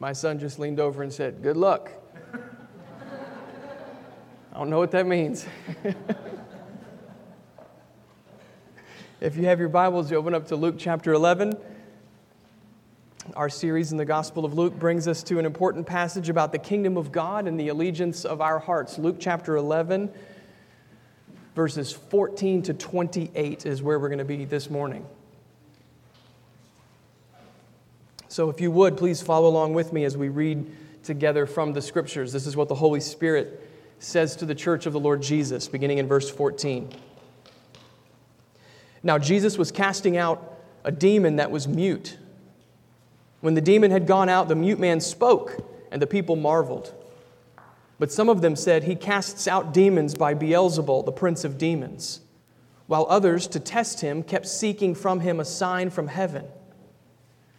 My son just leaned over and said, "Good luck." I don't know what that means. If you have your Bibles, you open up to Luke chapter 11. Our series in the Gospel of Luke brings us to an important passage about the kingdom of God and the allegiance of our hearts. Luke chapter 11, verses 14 to 28 is where we're going to be this morning. So if you would, please follow along with me as we read together from the Scriptures. This is what the Holy Spirit says to the church of the Lord Jesus, beginning in verse 14. Now Jesus was casting out a demon that was mute. When the demon had gone out, the mute man spoke, and the people marveled. But some of them said, "He casts out demons by Beelzebul, the prince of demons." While others, to test him, kept seeking from him a sign from heaven.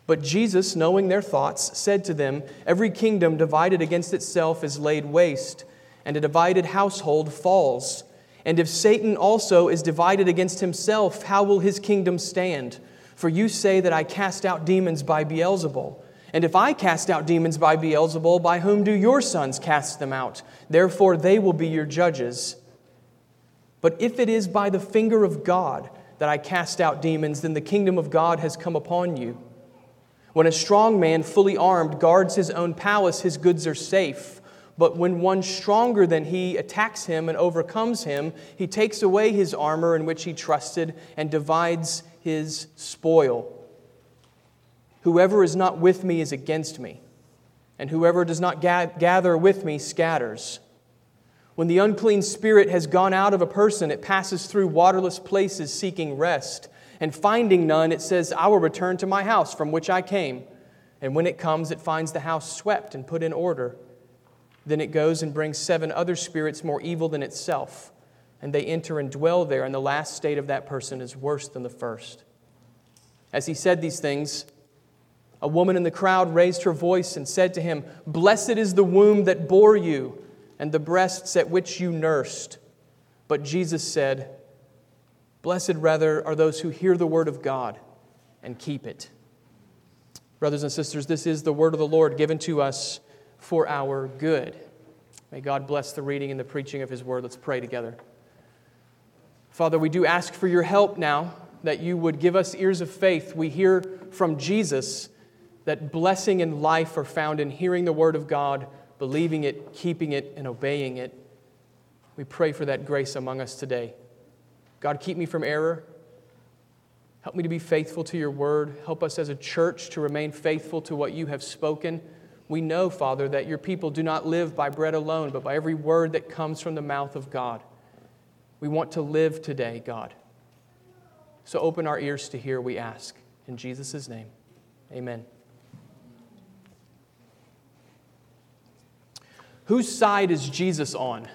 But Jesus, knowing their thoughts, said to them, "Every kingdom divided against itself is laid waste, and a divided household falls. And if Satan also is divided against himself, how will his kingdom stand? For you say that I cast out demons by Beelzebul. And if I cast out demons by Beelzebul, by whom do your sons cast them out? Therefore they will be your judges. But if it is by the finger of God that I cast out demons, then the kingdom of God has come upon you. When a strong man, fully armed, guards his own palace, his goods are safe. But when one stronger than he attacks him and overcomes him, he takes away his armor in which he trusted and divides his spoil. Whoever is not with me is against me, and whoever does not gather with me scatters. When the unclean spirit has gone out of a person, it passes through waterless places seeking rest. And finding none, it says, 'I will return to my house from which I came.' And when it comes, it finds the house swept and put in order. Then it goes and brings 7 other spirits more evil than itself, and they enter and dwell there, and the last state of that person is worse than the first." As he said these things, a woman in the crowd raised her voice and said to him, "Blessed is the womb that bore you, and the breasts at which you nursed." But Jesus said, "Blessed rather are those who hear the word of God and keep it." Brothers and sisters, this is the word of the Lord given to us for our good. May God bless the reading and the preaching of His Word. Let's pray together. Father, we do ask for your help now, that you would give us ears of faith. We hear from Jesus that blessing and life are found in hearing the Word of God, believing it, keeping it, and obeying it. We pray for that grace among us today. God, keep me from error. Help me to be faithful to your Word. Help us as a church to remain faithful to what you have spoken. We know, Father, that your people do not live by bread alone, but by every word that comes from the mouth of God. We want to live today, God. So open our ears to hear, we ask. In Jesus' name, amen. Whose side is Jesus on?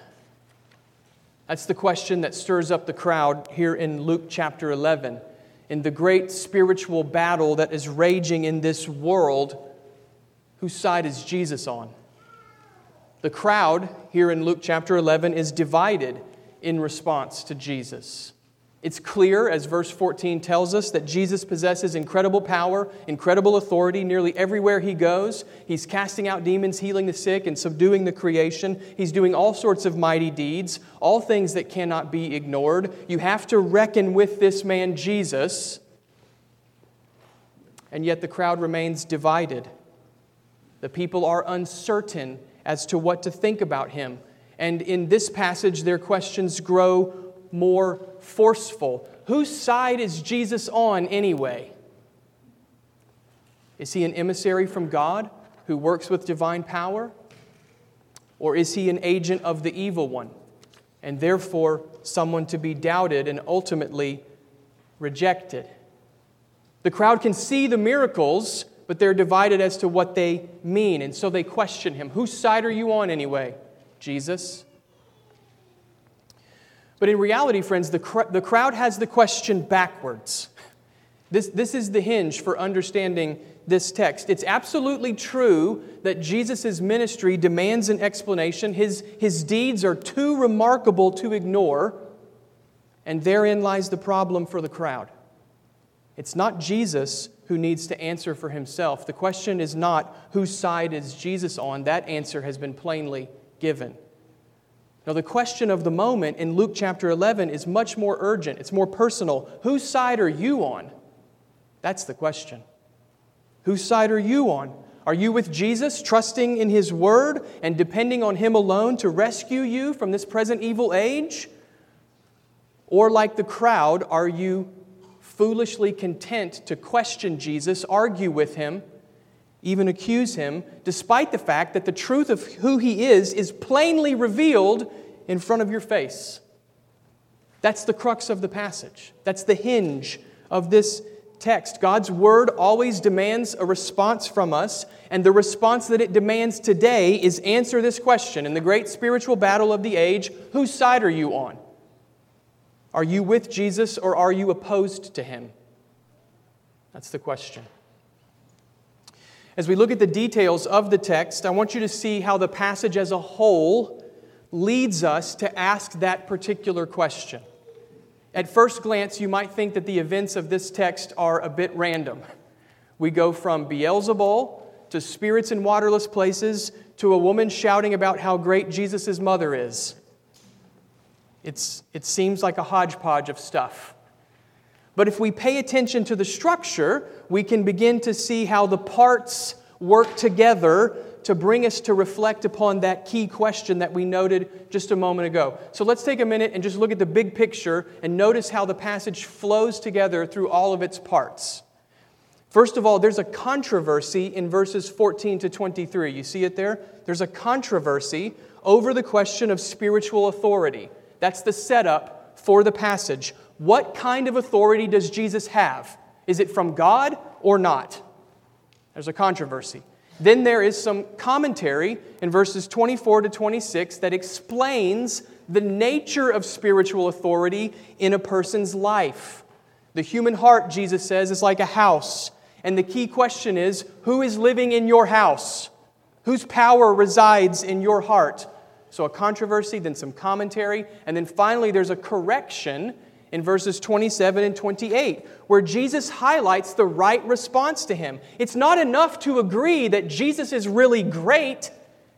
That's the question that stirs up the crowd here in Luke chapter 11. In the great spiritual battle that is raging in this world, whose side is Jesus on? The crowd here in Luke chapter 11 is divided in response to Jesus. It's clear, as verse 14 tells us, that Jesus possesses incredible power, incredible authority nearly everywhere he goes. He's casting out demons, healing the sick, and subduing the creation. He's doing all sorts of mighty deeds, all things that cannot be ignored. You have to reckon with this man Jesus. And yet the crowd remains divided. The people are uncertain as to what to think about him. And in this passage, their questions grow more forceful. Whose side is Jesus on anyway? Is he an emissary from God who works with divine power? Or is he an agent of the evil one, and therefore someone to be doubted and ultimately rejected? The crowd can see the miracles, but they're divided as to what they mean, and so they question him. Whose side are you on anyway, Jesus? But in reality, friends, the crowd has the question backwards. This is the hinge for understanding this text. It's absolutely true that Jesus' ministry demands an explanation. His deeds are too remarkable to ignore, and therein lies the problem for the crowd. It's not Jesus who needs to answer for himself. The question is not whose side is Jesus on. That answer has been plainly given. Now, the question of the moment in Luke chapter 11 is much more urgent. It's more personal. Whose side are you on? That's the question. Whose side are you on? Are you with Jesus, trusting in His Word and depending on Him alone to rescue you from this present evil age? Or like the crowd, are you foolishly content to question Jesus, argue with Him, even accuse Him, despite the fact that the truth of who He is plainly revealed in front of your face? That's the crux of the passage. That's the hinge of this text. God's Word always demands a response from us, and the response that it demands today is answer this question. In the great spiritual battle of the age, whose side are you on? Are you with Jesus or are you opposed to Him? That's the question. As we look at the details of the text, I want you to see how the passage as a whole leads us to ask that particular question. At first glance, you might think that the events of this text are a bit random. We go from Beelzebul to spirits in waterless places to a woman shouting about how great Jesus' mother is. It seems like a hodgepodge of stuff. But if we pay attention to the structure, we can begin to see how the parts work together to bring us to reflect upon that key question that we noted just a moment ago. So let's take a minute and just look at the big picture and notice how the passage flows together through all of its parts. First of all, there's a controversy in verses 14 to 23. You see it there? There's a controversy over the question of spiritual authority. That's the setup for the passage. What kind of authority does Jesus have? Is it from God or not? There's a controversy. Then there is some commentary in verses 24 to 26 that explains the nature of spiritual authority in a person's life. The human heart, Jesus says, is like a house. And the key question is, who is living in your house? Whose power resides in your heart? So a controversy, then some commentary, and then finally there's a correction in verses 27 and 28, where Jesus highlights the right response to Him. It's not enough to agree that Jesus is really great.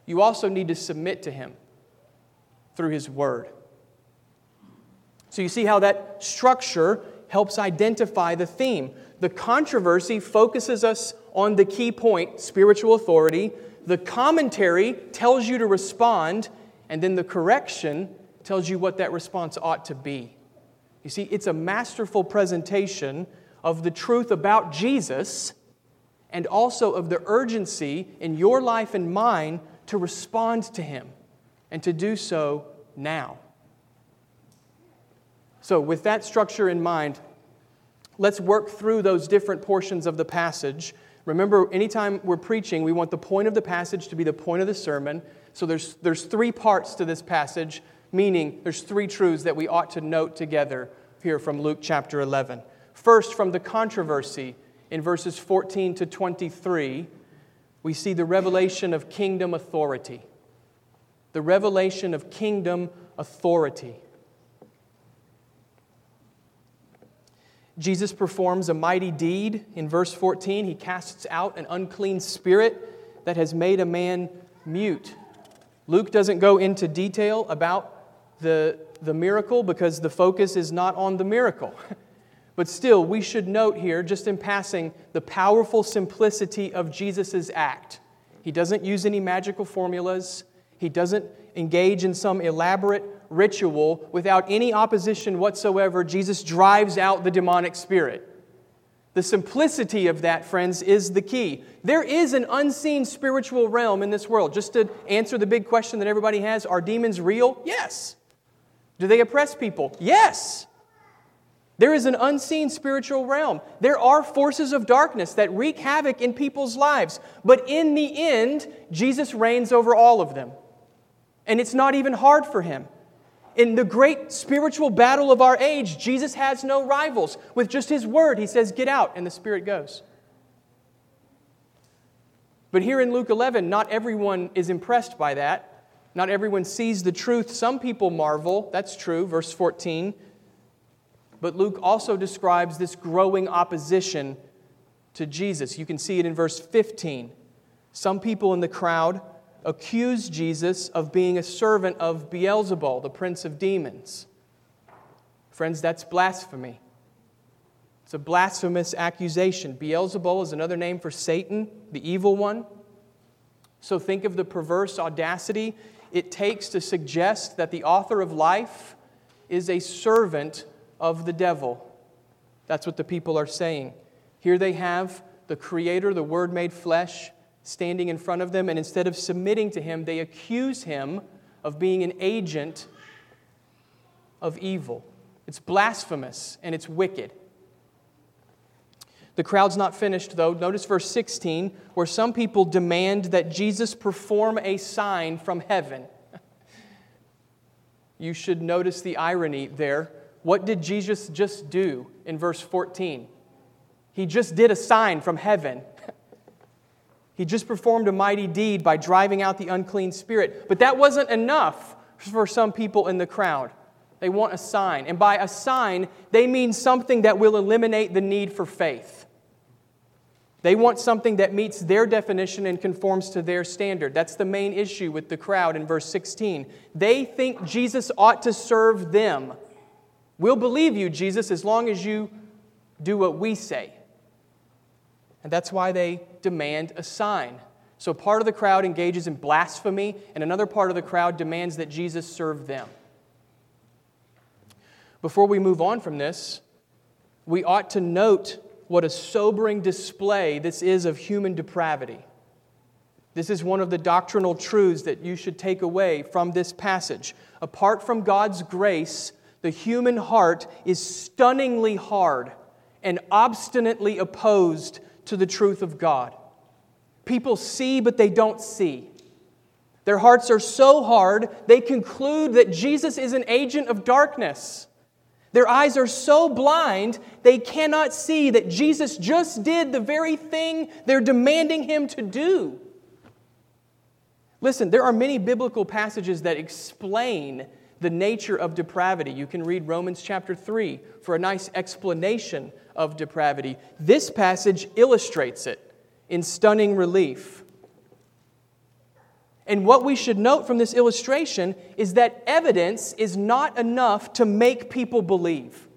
You also need to submit to Him through His Word. So you see how that structure helps identify the theme. The controversy focuses us on the key point, spiritual authority. The commentary tells you to respond, and then the correction tells you what that response ought to be. You see, it's a masterful presentation of the truth about Jesus and also of the urgency in your life and mine to respond to Him and to do so now. So with that structure in mind, let's work through those different portions of the passage. Remember, anytime we're preaching, we want the point of the passage to be the point of the sermon. So there's three parts to this passage. Meaning, there's three truths that we ought to note together here from Luke chapter 11. First, from the controversy in verses 14 to 23, we see the revelation of kingdom authority. The revelation of kingdom authority. Jesus performs a mighty deed in verse 14. He casts out an unclean spirit that has made a man mute. Luke doesn't go into detail about the miracle because the focus is not on the miracle. But still, we should note here, just in passing, the powerful simplicity of Jesus' act. He doesn't use any magical formulas. He doesn't engage in some elaborate ritual. Without any opposition whatsoever, Jesus drives out the demonic spirit. The simplicity of that, friends, is the key. There is an unseen spiritual realm in this world. Just to answer the big question that everybody has, are demons real? Yes. Do they oppress people? Yes. There is an unseen spiritual realm. There are forces of darkness that wreak havoc in people's lives. But in the end, Jesus reigns over all of them. And it's not even hard for Him. In the great spiritual battle of our age, Jesus has no rivals. With just His Word, He says, get out, and the Spirit goes. But here in Luke 11, not everyone is impressed by that. Not everyone sees the truth. Some people marvel. That's true, verse 14. But Luke also describes this growing opposition to Jesus. You can see it in verse 15. Some people in the crowd accused Jesus of being a servant of Beelzebul, the prince of demons. Friends, that's blasphemy. It's a blasphemous accusation. Beelzebul is another name for Satan, the evil one. So think of the perverse audacity it takes to suggest that the author of life is a servant of the devil. That's what the people are saying. Here they have the Creator, the Word made flesh, standing in front of them, and instead of submitting to Him, they accuse Him of being an agent of evil. It's blasphemous and it's wicked. The crowd's not finished, though. Notice verse 16, where some people demand that Jesus perform a sign from heaven. You should notice the irony there. What did Jesus just do in verse 14? He just did a sign from heaven. He just performed a mighty deed by driving out the unclean spirit. But that wasn't enough for some people in the crowd. They want a sign. And by a sign, they mean something that will eliminate the need for faith. They want something that meets their definition and conforms to their standard. That's the main issue with the crowd in verse 16. They think Jesus ought to serve them. We'll believe you, Jesus, as long as you do what we say. And that's why they demand a sign. So part of the crowd engages in blasphemy, and another part of the crowd demands that Jesus serve them. Before we move on from this, we ought to note what a sobering display this is of human depravity. This is one of the doctrinal truths that you should take away from this passage. Apart from God's grace, the human heart is stunningly hard and obstinately opposed to the truth of God. People see, but they don't see. Their hearts are so hard, they conclude that Jesus is an agent of darkness. Their eyes are so blind, they cannot see that Jesus just did the very thing they're demanding Him to do. Listen, there are many biblical passages that explain the nature of depravity. You can read Romans chapter 3 for a nice explanation of depravity. This passage illustrates it in stunning relief. And what we should note from this illustration is that evidence is not enough to make people believe.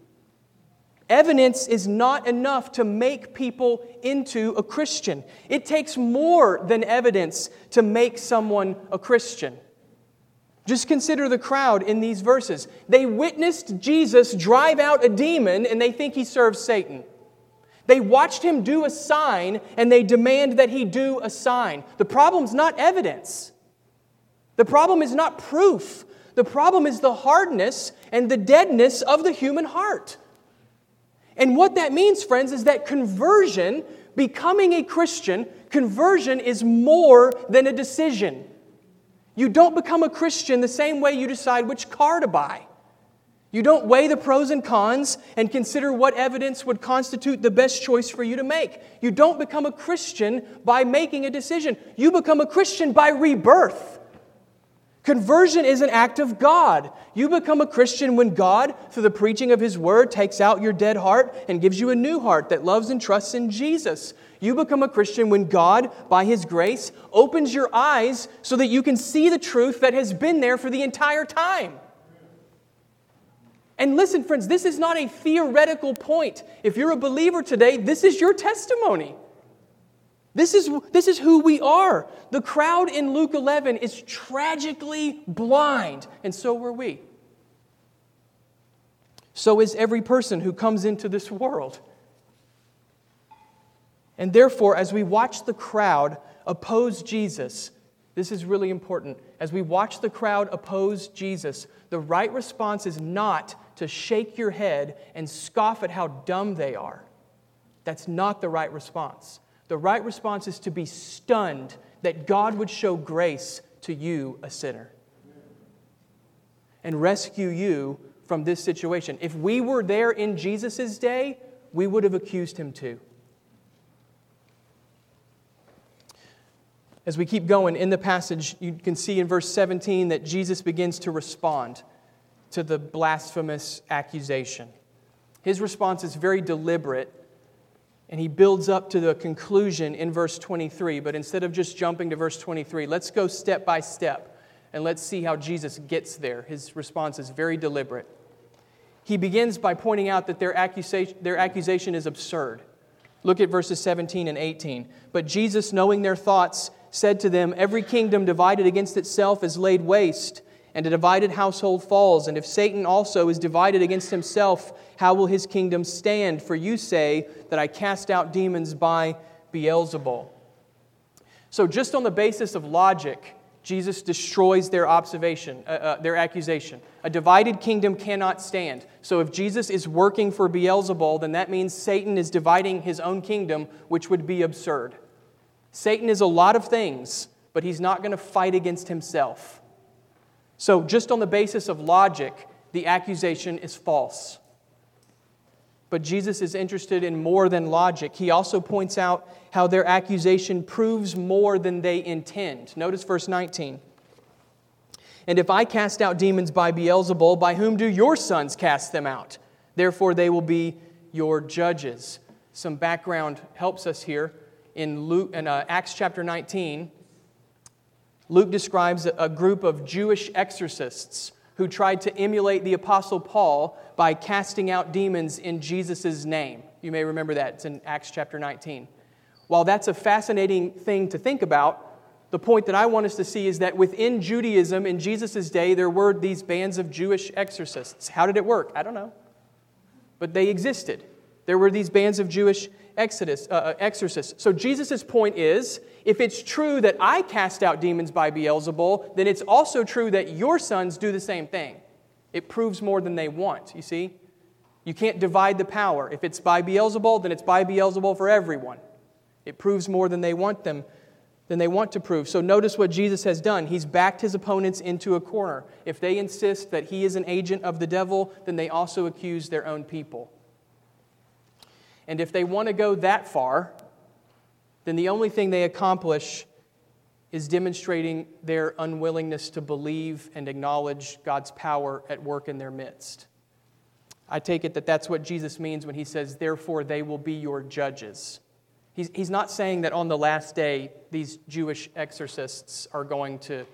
Evidence is not enough to make people into a Christian. It takes more than evidence to make someone a Christian. Just consider the crowd in these verses. They witnessed Jesus drive out a demon and they think He serves Satan. They watched Him do a sign and they demand that He do a sign. The problem's not evidence. The problem is not proof. The problem is the hardness and the deadness of the human heart. And what that means, friends, is that conversion, becoming a Christian, conversion is more than a decision. You don't become a Christian the same way you decide which car to buy. You don't weigh the pros and cons and consider what evidence would constitute the best choice for you to make. You don't become a Christian by making a decision. You become a Christian by rebirth. Conversion is an act of God. You become a Christian when God, through the preaching of His Word, takes out your dead heart and gives you a new heart that loves and trusts in Jesus. You become a Christian when God, by His grace, opens your eyes so that you can see the truth that has been there for the entire time. And listen, friends, this is not a theoretical point. If you're a believer today, this is your testimony. This is who we are. The crowd in Luke 11 is tragically blind, and so were we. So is every person who comes into this world. And therefore, as we watch the crowd oppose Jesus, this is really important. As we watch the crowd oppose Jesus, the right response is not to shake your head and scoff at how dumb they are. That's not the right response. The right response is to be stunned that God would show grace to you, a sinner, and rescue you from this situation. If we were there in Jesus' day, we would have accused Him too. As we keep going in the passage, you can see in verse 17 that Jesus begins to respond to the blasphemous accusation. His response is very deliberate, and he builds up to the conclusion in verse 23. But instead of just jumping to verse 23, let's go step by step, and let's see how Jesus gets there. His response is very deliberate. He begins by pointing out that their accusation is absurd. Look at verses 17 and 18. But Jesus, knowing their thoughts, said to them, "Every kingdom divided against itself is laid waste, and a divided household falls. And if Satan also is divided against himself, how will his kingdom stand? For you say that I cast out demons by Beelzebul." So just on the basis of logic, Jesus destroys their accusation. A divided kingdom cannot stand. So if Jesus is working for Beelzebul, then that means Satan is dividing his own kingdom, which would be absurd. Satan is a lot of things, but he's not going to fight against himself. So just on the basis of logic, the accusation is false. But Jesus is interested in more than logic. He also points out how their accusation proves more than they intend. Notice verse 19. "And if I cast out demons by Beelzebul, by whom do your sons cast them out? Therefore they will be your judges." Some background helps us here. In Acts chapter 19, Luke describes a group of Jewish exorcists who tried to emulate the Apostle Paul by casting out demons in Jesus' name. You may remember that. It's in Acts chapter 19. While that's a fascinating thing to think about, the point that I want us to see is that within Judaism in Jesus' day, there were these bands of Jewish exorcists. How did it work? I don't know. But they existed. There were these bands of Jewish exorcists. So Jesus' point is, if it's true that I cast out demons by Beelzebul, then it's also true that your sons do the same thing. It proves more than they want, you see? You can't divide the power. If it's by Beelzebul, then it's by Beelzebul for everyone. It proves more than they want to prove. So notice what Jesus has done. He's backed his opponents into a corner. If they insist that he is an agent of the devil, then they also accuse their own people. And if they want to go that far, then the only thing they accomplish is demonstrating their unwillingness to believe and acknowledge God's power at work in their midst. I take it that that's what Jesus means when he says, "Therefore they will be your judges." He's not saying that on the last day these Jewish exorcists are going to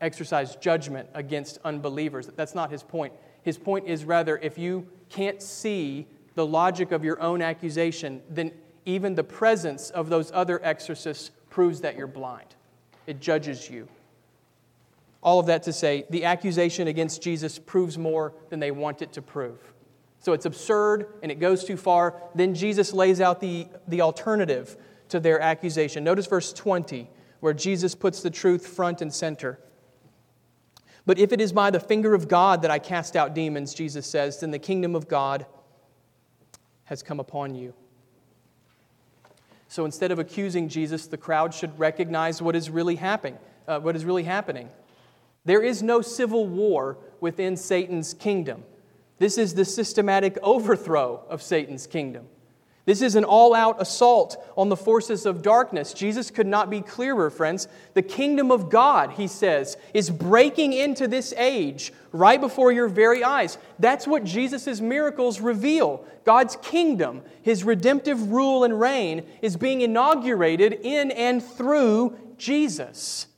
exercise judgment against unbelievers. That's not his point. His point is rather, if you can't see the logic of your own accusation, then even the presence of those other exorcists proves that you're blind. It judges you. All of that to say, the accusation against Jesus proves more than they want it to prove. So it's absurd and it goes too far. Then Jesus lays out the alternative to their accusation. Notice verse 20, where Jesus puts the truth front and center. "But if it is by the finger of God that I cast out demons," Jesus says, "then the kingdom of God has come upon you." So instead of accusing Jesus, the crowd should recognize what is really happening. There is no civil war within Satan's kingdom. This is the systematic overthrow of Satan's kingdom. This is an all-out assault on the forces of darkness. Jesus could not be clearer, friends. The kingdom of God, he says, is breaking into this age right before your very eyes. That's what Jesus' miracles reveal. God's kingdom, His redemptive rule and reign, is being inaugurated in and through Jesus.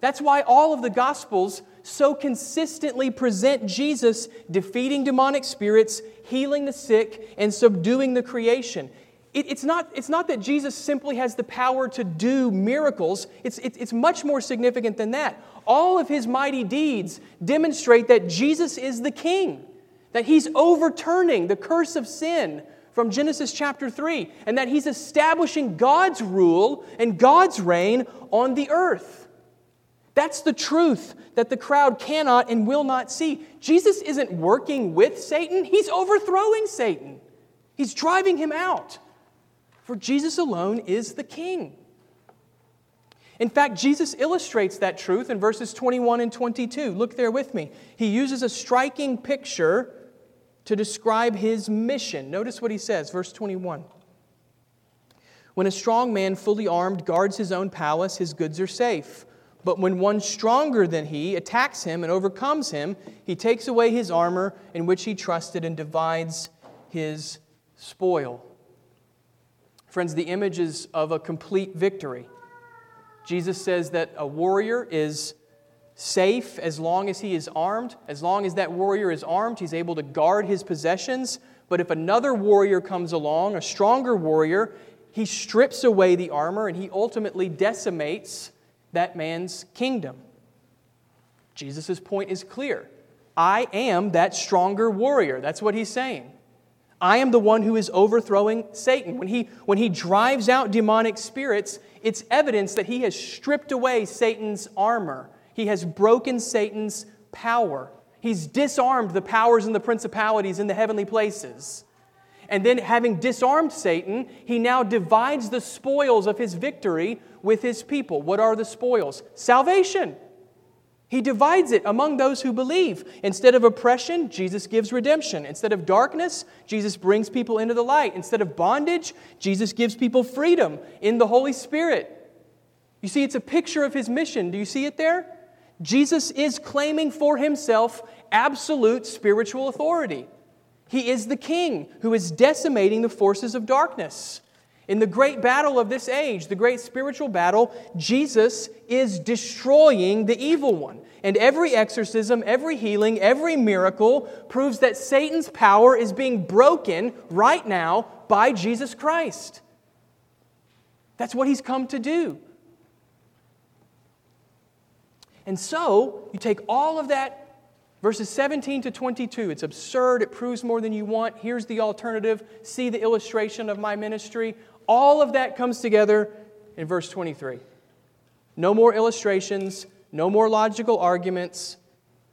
That's why all of the Gospels so consistently present Jesus defeating demonic spirits, healing the sick, and subduing the creation. It's not that Jesus simply has the power to do miracles. It's much more significant than that. All of His mighty deeds demonstrate that Jesus is the King, that He's overturning the curse of sin from Genesis chapter 3, and that He's establishing God's rule and God's reign on the earth. That's the truth that the crowd cannot and will not see. Jesus isn't working with Satan. He's overthrowing Satan. He's driving him out. For Jesus alone is the King. In fact, Jesus illustrates that truth in verses 21 and 22. Look there with me. He uses a striking picture to describe His mission. Notice what He says, verse 21. "When a strong man, fully armed, guards his own palace, his goods are safe. But when one stronger than he attacks him and overcomes him, he takes away his armor in which he trusted and divides his spoil. Friends, the image is of a complete victory. Jesus says that a warrior is safe as long as he is armed. As long as that warrior is armed, he's able to guard his possessions. But if another warrior comes along, a stronger warrior, he strips away the armor and he ultimately decimates that man's kingdom. Jesus' point is clear. I am that stronger warrior. That's what he's saying. I am the one who is overthrowing Satan. When he drives out demonic spirits, it's evidence that he has stripped away Satan's armor. He has broken Satan's power. He's disarmed the powers and the principalities in the heavenly places. And then, having disarmed Satan, he now divides the spoils of his victory with his people. What are the spoils? Salvation. He divides it among those who believe. Instead of oppression, Jesus gives redemption. Instead of darkness, Jesus brings people into the light. Instead of bondage, Jesus gives people freedom in the Holy Spirit. You see, it's a picture of his mission. Do you see it there? Jesus is claiming for himself absolute spiritual authority. He is the king who is decimating the forces of darkness. In the great battle of this age, the great spiritual battle, Jesus is destroying the evil one. And every exorcism, every healing, every miracle proves that Satan's power is being broken right now by Jesus Christ. That's what he's come to do. And so, you take all of that, verses 17 to 22, it's absurd, it proves more than you want, here's the alternative, see the illustration of my ministry. All of that comes together in verse 23. No more illustrations, no more logical arguments.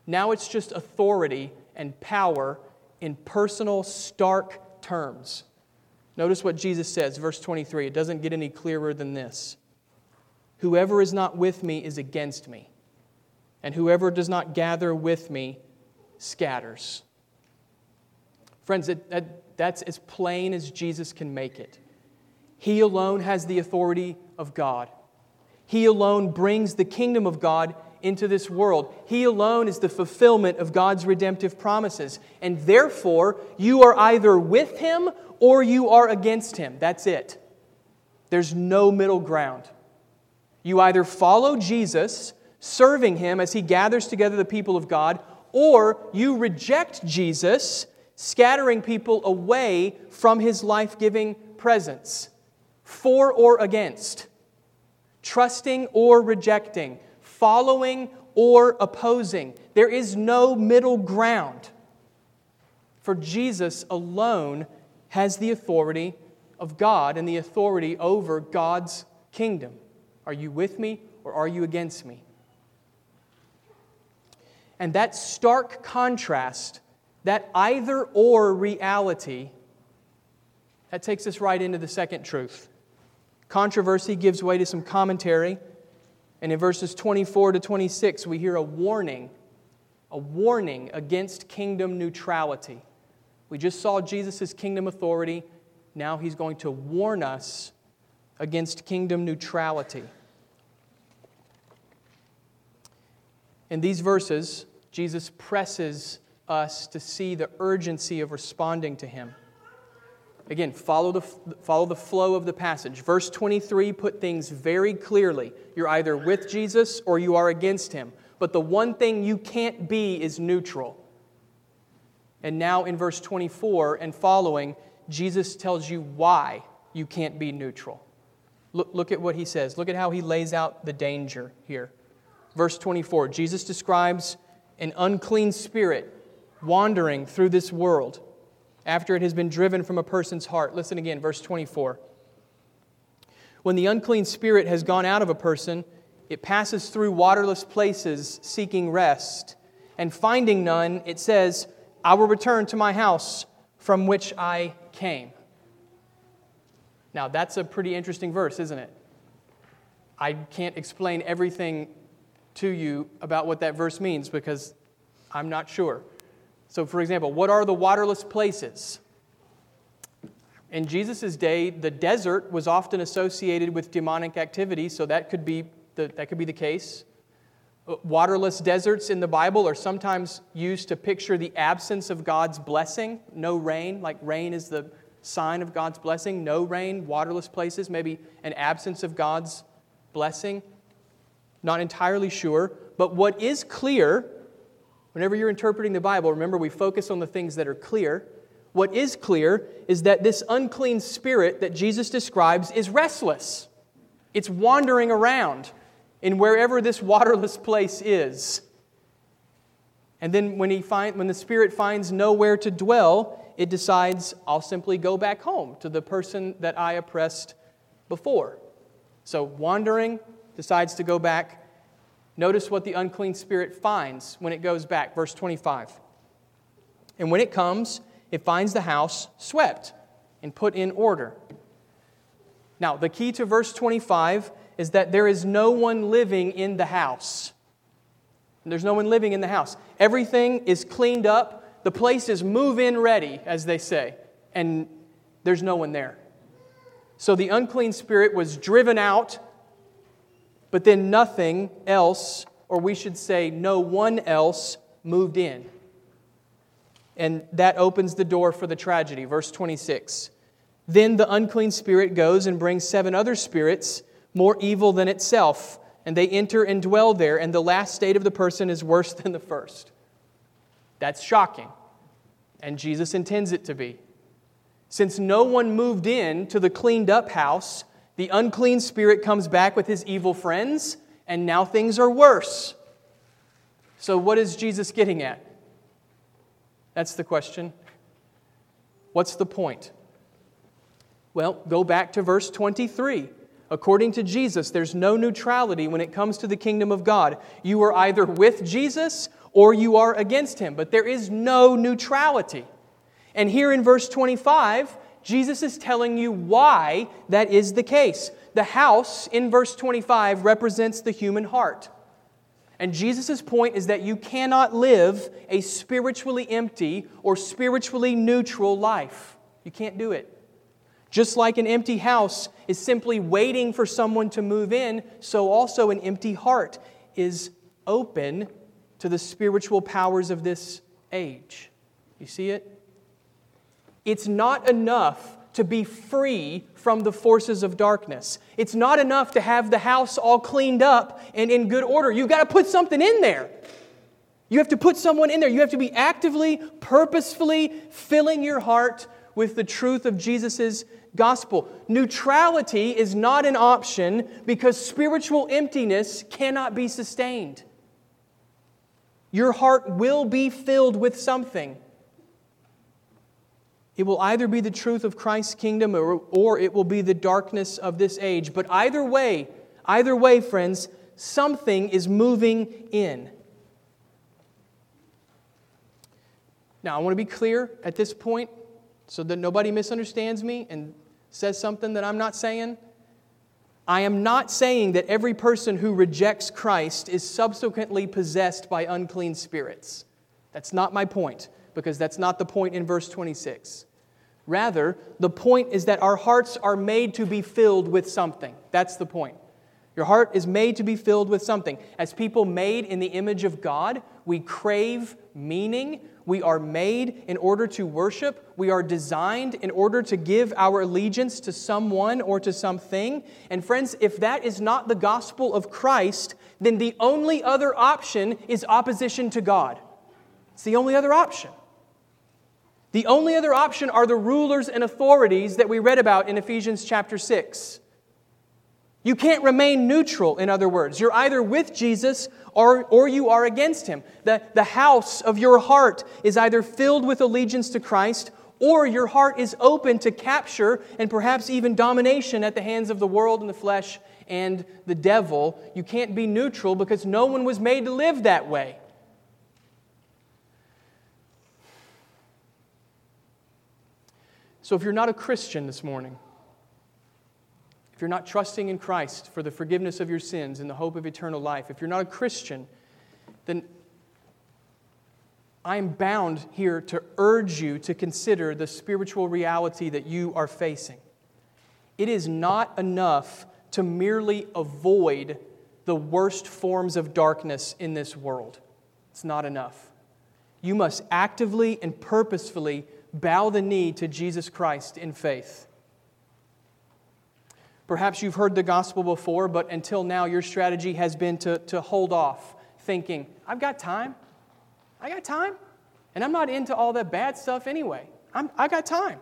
Now it's just authority and power in personal, stark terms. Notice what Jesus says, verse 23, it doesn't get any clearer than this. Whoever is not with me is against me. And whoever does not gather with me scatters. Friends, that's as plain as Jesus can make it. He alone has the authority of God. He alone brings the kingdom of God into this world. He alone is the fulfillment of God's redemptive promises. And therefore, you are either with Him or you are against Him. That's it. There's no middle ground. You either follow Jesus, serving Him as He gathers together the people of God, or you reject Jesus, scattering people away from His life-giving presence. For or against. Trusting or rejecting. Following or opposing. There is no middle ground. For Jesus alone has the authority of God and the authority over God's kingdom. Are you with me or are you against me? And that stark contrast, that either-or reality, that takes us right into the second truth. Controversy gives way to some commentary. And in verses 24 to 26, we hear a warning against kingdom neutrality. We just saw Jesus' kingdom authority. Now He's going to warn us against kingdom neutrality. In these verses, Jesus presses us to see the urgency of responding to Him. Again, follow the flow of the passage. Verse 23 put things very clearly. You're either with Jesus or you are against Him. But the one thing you can't be is neutral. And now in verse 24 and following, Jesus tells you why you can't be neutral. Look at what He says. Look at how He lays out the danger here. Verse 24, Jesus describes an unclean spirit wandering through this world after it has been driven from a person's heart. Listen again, verse 24. When the unclean spirit has gone out of a person, it passes through waterless places seeking rest. And finding none, it says, I will return to my house from which I came. Now, that's a pretty interesting verse, isn't it? I can't explain everything to you about what that verse means because I'm not sure. So, for example, what are the waterless places? In Jesus' day, the desert was often associated with demonic activity, so that could be the case. Waterless deserts in the Bible are sometimes used to picture the absence of God's blessing. No rain, like rain is the sign of God's blessing. No rain, waterless places, maybe an absence of God's blessing. Not entirely sure. But what is clear, whenever you're interpreting the Bible, remember we focus on the things that are clear. What is clear is that this unclean spirit that Jesus describes is restless. It's wandering around in wherever this waterless place is. And then when the spirit finds nowhere to dwell, it decides, I'll simply go back home to the person that I oppressed before. So wandering, decides to go back. Notice what the unclean spirit finds when it goes back. Verse 25. And when it comes, it finds the house swept and put in order. Now, the key to verse 25 is that there is no one living in the house. There's no one living in the house. Everything is cleaned up. The place is move-in ready, as they say. And there's no one there. So the unclean spirit was driven out, but then nothing else, or we should say no one else, moved in. And that opens the door for the tragedy. Verse 26. Then the unclean spirit goes and brings 7 other spirits, more evil than itself, and they enter and dwell there, and the last state of the person is worse than the first. That's shocking. And Jesus intends it to be. Since no one moved in to the cleaned up house, the unclean spirit comes back with his evil friends, and now things are worse. So what is Jesus getting at? That's the question. What's the point? Well, go back to verse 23. According to Jesus, there's no neutrality when it comes to the kingdom of God. You are either with Jesus or you are against Him, but there is no neutrality. And here in verse 25, Jesus is telling you why that is the case. The house in verse 25 represents the human heart. And Jesus' point is that you cannot live a spiritually empty or spiritually neutral life. You can't do it. Just like an empty house is simply waiting for someone to move in, so also an empty heart is open to the spiritual powers of this age. You see it? It's not enough to be free from the forces of darkness. It's not enough to have the house all cleaned up and in good order. You've got to put something in there. You have to put someone in there. You have to be actively, purposefully filling your heart with the truth of Jesus' gospel. Neutrality is not an option because spiritual emptiness cannot be sustained. Your heart will be filled with something. It will either be the truth of Christ's kingdom or it will be the darkness of this age. But either way, friends, something is moving in. Now, I want to be clear at this point, so that nobody misunderstands me and says something that I'm not saying. I am not saying that every person who rejects Christ is subsequently possessed by unclean spirits. That's not my point, because that's not the point in verse 26. Rather, the point is that our hearts are made to be filled with something. That's the point. Your heart is made to be filled with something. As people made in the image of God, we crave meaning. We are made in order to worship. We are designed in order to give our allegiance to someone or to something. And friends, if that is not the gospel of Christ, then the only other option is opposition to God. It's the only other option. The only other option are the rulers and authorities that we read about in Ephesians chapter 6. You can't remain neutral, in other words. You're either with Jesus or you are against Him. The house of your heart is either filled with allegiance to Christ or your heart is open to capture and perhaps even domination at the hands of the world and the flesh and the devil. You can't be neutral because no one was made to live that way. So if you're not a Christian this morning, if you're not trusting in Christ for the forgiveness of your sins and the hope of eternal life, if you're not a Christian, then I'm bound here to urge you to consider the spiritual reality that you are facing. It is not enough to merely avoid the worst forms of darkness in this world. It's not enough. You must actively and purposefully bow the knee to Jesus Christ in faith. Perhaps you've heard the gospel before, but until now your strategy has been to hold off, thinking, I've got time. I got time. And I'm not into all that bad stuff anyway. I got time.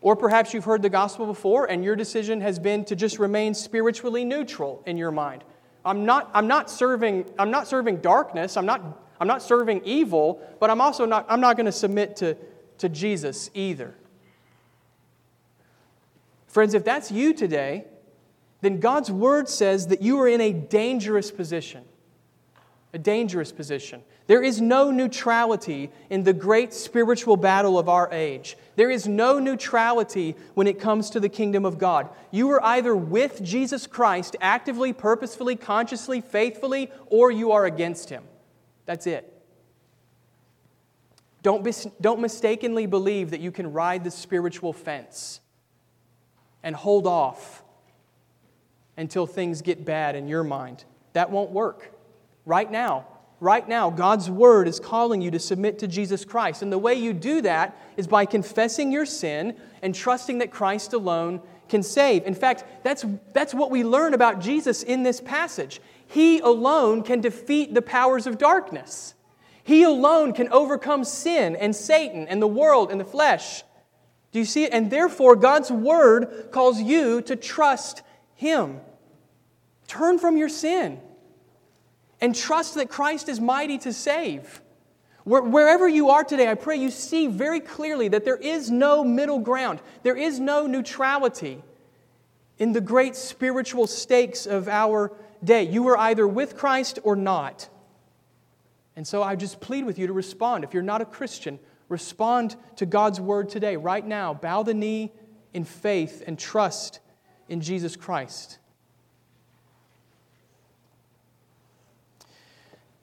Or perhaps you've heard the gospel before and your decision has been to just remain spiritually neutral in your mind. I'm not serving darkness. I'm not serving evil, but I'm not going to submit to Jesus either. Friends, if that's you today, then God's Word says that you are in a dangerous position. A dangerous position. There is no neutrality in the great spiritual battle of our age. There is no neutrality when it comes to the kingdom of God. You are either with Jesus Christ, actively, purposefully, consciously, faithfully, or you are against Him. That's it. Don't mistakenly believe that you can ride the spiritual fence and hold off until things get bad in your mind. That won't work. Right now, God's Word is calling you to submit to Jesus Christ. And the way you do that is by confessing your sin and trusting that Christ alone can save. In fact, that's what we learn about Jesus in this passage. He alone can defeat the powers of darkness. He alone can overcome sin and Satan and the world and the flesh. Do you see it? And therefore, God's Word calls you to trust Him. Turn from your sin and trust that Christ is mighty to save. Wherever you are today, I pray you see very clearly that there is no middle ground. There is no neutrality in the great spiritual stakes of our day. You are either with Christ or not. And so I just plead with you to respond. If you're not a Christian, respond to God's Word today, right now. Bow the knee in faith and trust in Jesus Christ.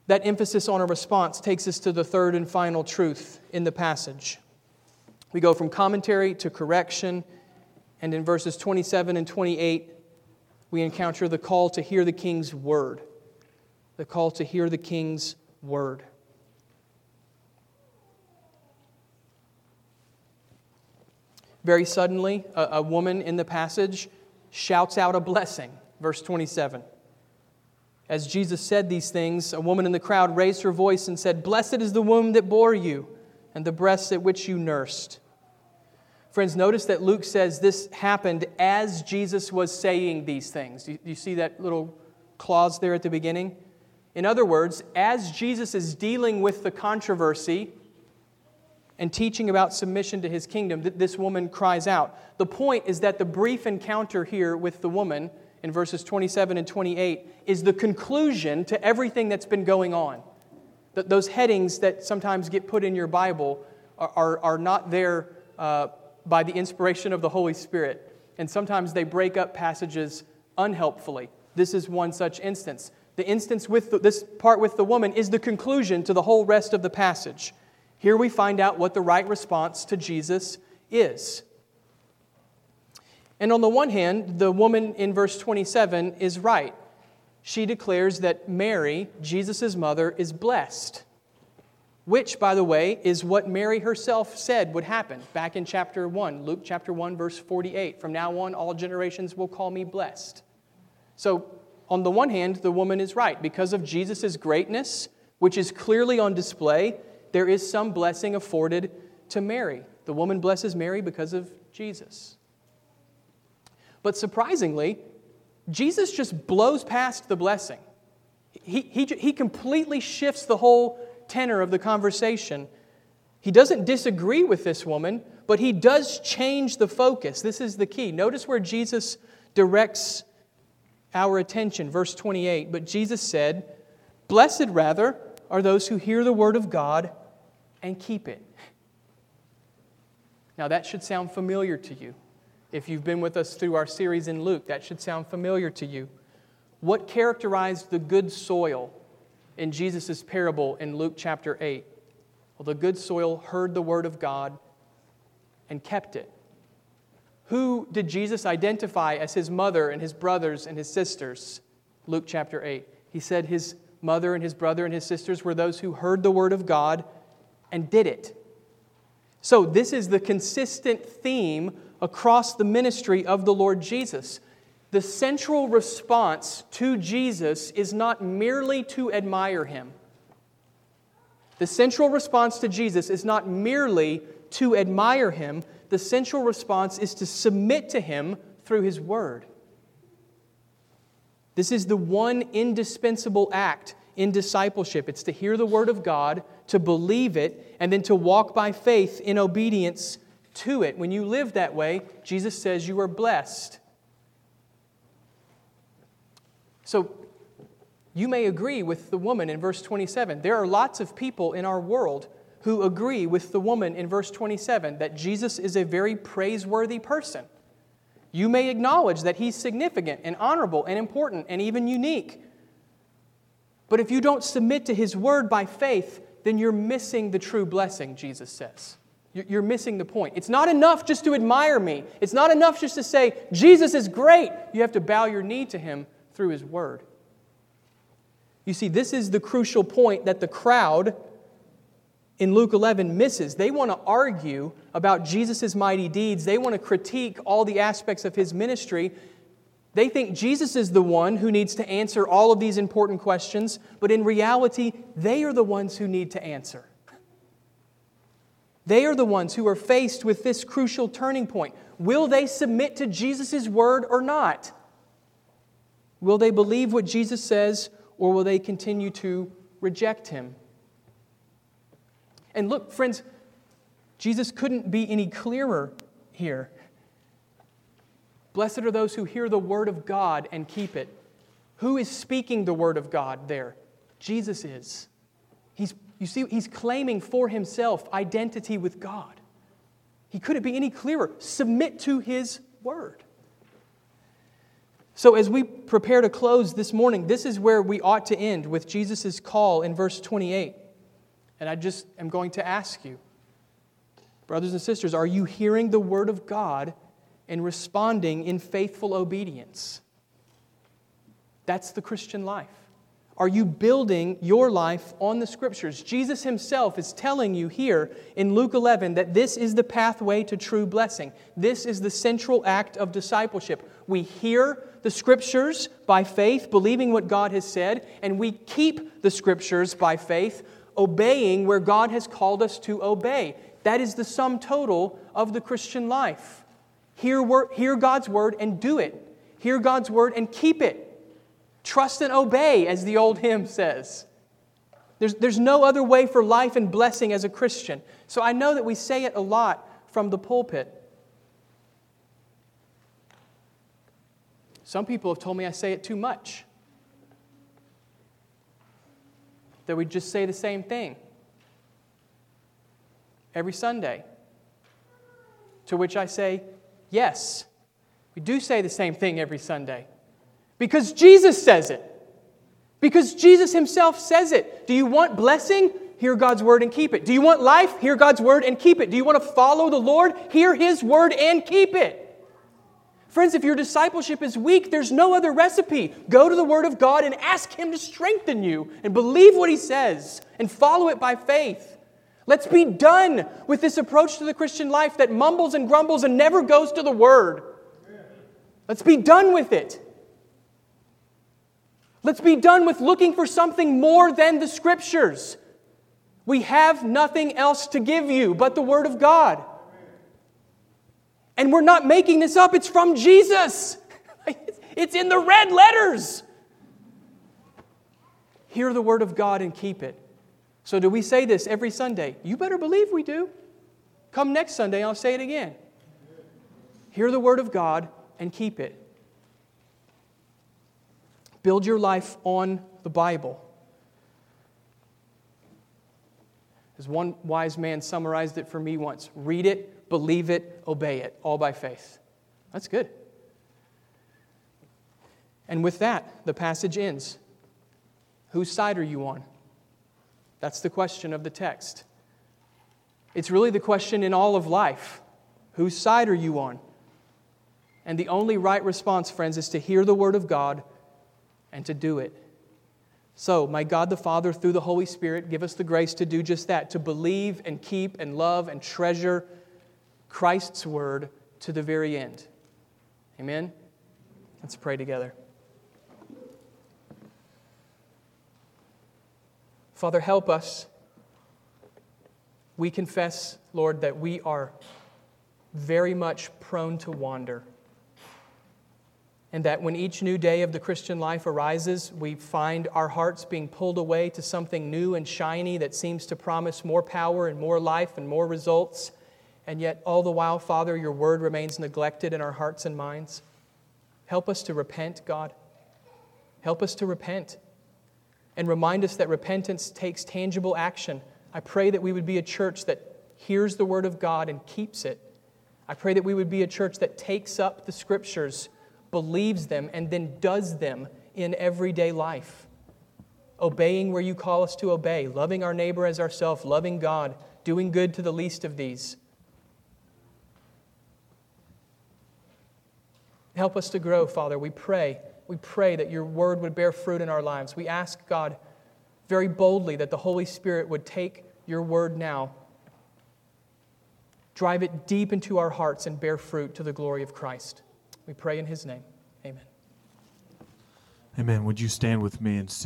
That emphasis on a response takes us to the third and final truth in the passage. We go from commentary to correction, and in verses 27 and 28, we encounter the call to hear the King's word. The call to hear the King's word. Very suddenly, a woman in the passage shouts out a blessing. Verse 27. As Jesus said these things, a woman in the crowd raised her voice and said, "Blessed is the womb that bore you, and the breasts at which you nursed." Friends, notice that Luke says this happened as Jesus was saying these things. Do you see that little clause there at the beginning? In other words, as Jesus is dealing with the controversy and teaching about submission to His kingdom, this woman cries out. The point is that the brief encounter here with the woman in verses 27 and 28 is the conclusion to everything that's been going on. Those headings that sometimes get put in your Bible are not there by the inspiration of the Holy Spirit. And sometimes they break up passages unhelpfully. This is one such instance. The instance with this part with the woman is the conclusion to the whole rest of the passage. Here we find out what the right response to Jesus is. And on the one hand, the woman in verse 27 is right. She declares that Mary, Jesus' mother, is blessed. Which, by the way, is what Mary herself said would happen back in chapter 1, Luke chapter 1, verse 48. "From now on, all generations will call me blessed." So, on the one hand, the woman is right. Because of Jesus' greatness, which is clearly on display, there is some blessing afforded to Mary. The woman blesses Mary because of Jesus. But surprisingly, Jesus just blows past the blessing. He completely shifts the whole tenor of the conversation. He doesn't disagree with this woman, but He does change the focus. This is the key. Notice where Jesus directs our attention. Verse 28, "But Jesus said, 'Blessed, rather, are those who hear the word of God and keep it.'" Now that should sound familiar to you. If you've been with us through our series in Luke, that should sound familiar to you. What characterized the good soil in Jesus' parable in Luke chapter 8? Well, the good soil heard the word of God and kept it. Who did Jesus identify as His mother and His brothers and His sisters? Luke chapter 8. He said his mother and his brother and his sisters were those who heard the word of God and did it. So this is the consistent theme across the ministry of the Lord Jesus. The central response to Jesus is not merely to admire Him. The central response to Jesus is not merely to admire Him. The central response is to submit to Him through His Word. This is the one indispensable act in discipleship. It's to hear the Word of God, to believe it, and then to walk by faith in obedience to it. When you live that way, Jesus says you are blessed. So, you may agree with the woman in verse 27. There are lots of people in our world who agree with the woman in verse 27 that Jesus is a very praiseworthy person. You may acknowledge that He's significant and honorable and important and even unique. But if you don't submit to His Word by faith, then you're missing the true blessing, Jesus says. You're missing the point. It's not enough just to admire me. It's not enough just to say, Jesus is great. You have to bow your knee to Him through His Word. You see, this is the crucial point that the crowd in Luke 11 misses. They want to argue about Jesus' mighty deeds. They want to critique all the aspects of His ministry. They think Jesus is the one who needs to answer all of these important questions, but in reality, they are the ones who need to answer. They are the ones who are faced with this crucial turning point. Will they submit to Jesus' Word or not? Will they believe what Jesus says, or will they continue to reject Him? And look, friends, Jesus couldn't be any clearer here. Blessed are those who hear the Word of God and keep it. Who is speaking the Word of God there? Jesus is. He's claiming for Himself identity with God. He couldn't be any clearer. Submit to His Word. So as we prepare to close this morning, this is where we ought to end with Jesus' call in verse 28. And I just am going to ask you, brothers and sisters, are you hearing the Word of God and responding in faithful obedience? That's the Christian life. Are you building your life on the Scriptures? Jesus Himself is telling you here in Luke 11 that this is the pathway to true blessing. This is the central act of discipleship. We hear the Scriptures by faith, believing what God has said, and we keep the Scriptures by faith, obeying where God has called us to obey. That is the sum total of the Christian life. Hear God's Word and do it. Hear God's Word and keep it. Trust and obey, as the old hymn says. There's no other way for life and blessing as a Christian. So I know that we say it a lot from the pulpit. Some people have told me I say it too much. That we just say the same thing every Sunday. To which I say, yes, we do say the same thing every Sunday. Because Jesus says it. Because Jesus Himself says it. Do you want blessing? Hear God's Word and keep it. Do you want life? Hear God's Word and keep it. Do you want to follow the Lord? Hear His Word and keep it. Friends, if your discipleship is weak, there's no other recipe. Go to the Word of God and ask Him to strengthen you and believe what He says and follow it by faith. Let's be done with this approach to the Christian life that mumbles and grumbles and never goes to the Word. Let's be done with it. Let's be done with looking for something more than the Scriptures. We have nothing else to give you but the Word of God. And we're not making this up. It's from Jesus. It's in the red letters. Hear the Word of God and keep it. So do we say this every Sunday? You better believe we do. Come next Sunday, I'll say it again. Hear the Word of God and keep it. Build your life on the Bible. As one wise man summarized it for me once, read it, believe it, obey it, all by faith. That's good. And with that, the passage ends. Whose side are you on? That's the question of the text. It's really the question in all of life. Whose side are you on? And the only right response, friends, is to hear the Word of God and to do it. So, my God the Father, through the Holy Spirit, give us the grace to do just that, to believe and keep and love and treasure Christ's word to the very end. Amen? Let's pray together. Father, help us. We confess, Lord, that we are very much prone to wander. And that when each new day of the Christian life arises, we find our hearts being pulled away to something new and shiny that seems to promise more power and more life and more results. And yet, all the while, Father, your word remains neglected in our hearts and minds. Help us to repent, God. Help us to repent. And remind us that repentance takes tangible action. I pray that we would be a church that hears the word of God and keeps it. I pray that we would be a church that takes up the Scriptures, believes them, and then does them in everyday life. Obeying where you call us to obey, loving our neighbor as ourselves, loving God, doing good to the least of these. Help us to grow, Father. We pray. We pray that your word would bear fruit in our lives. We ask, God, very boldly that the Holy Spirit would take your word now, drive it deep into our hearts, and bear fruit to the glory of Christ. We pray in his name. Amen. Amen. Would you stand with me and sing?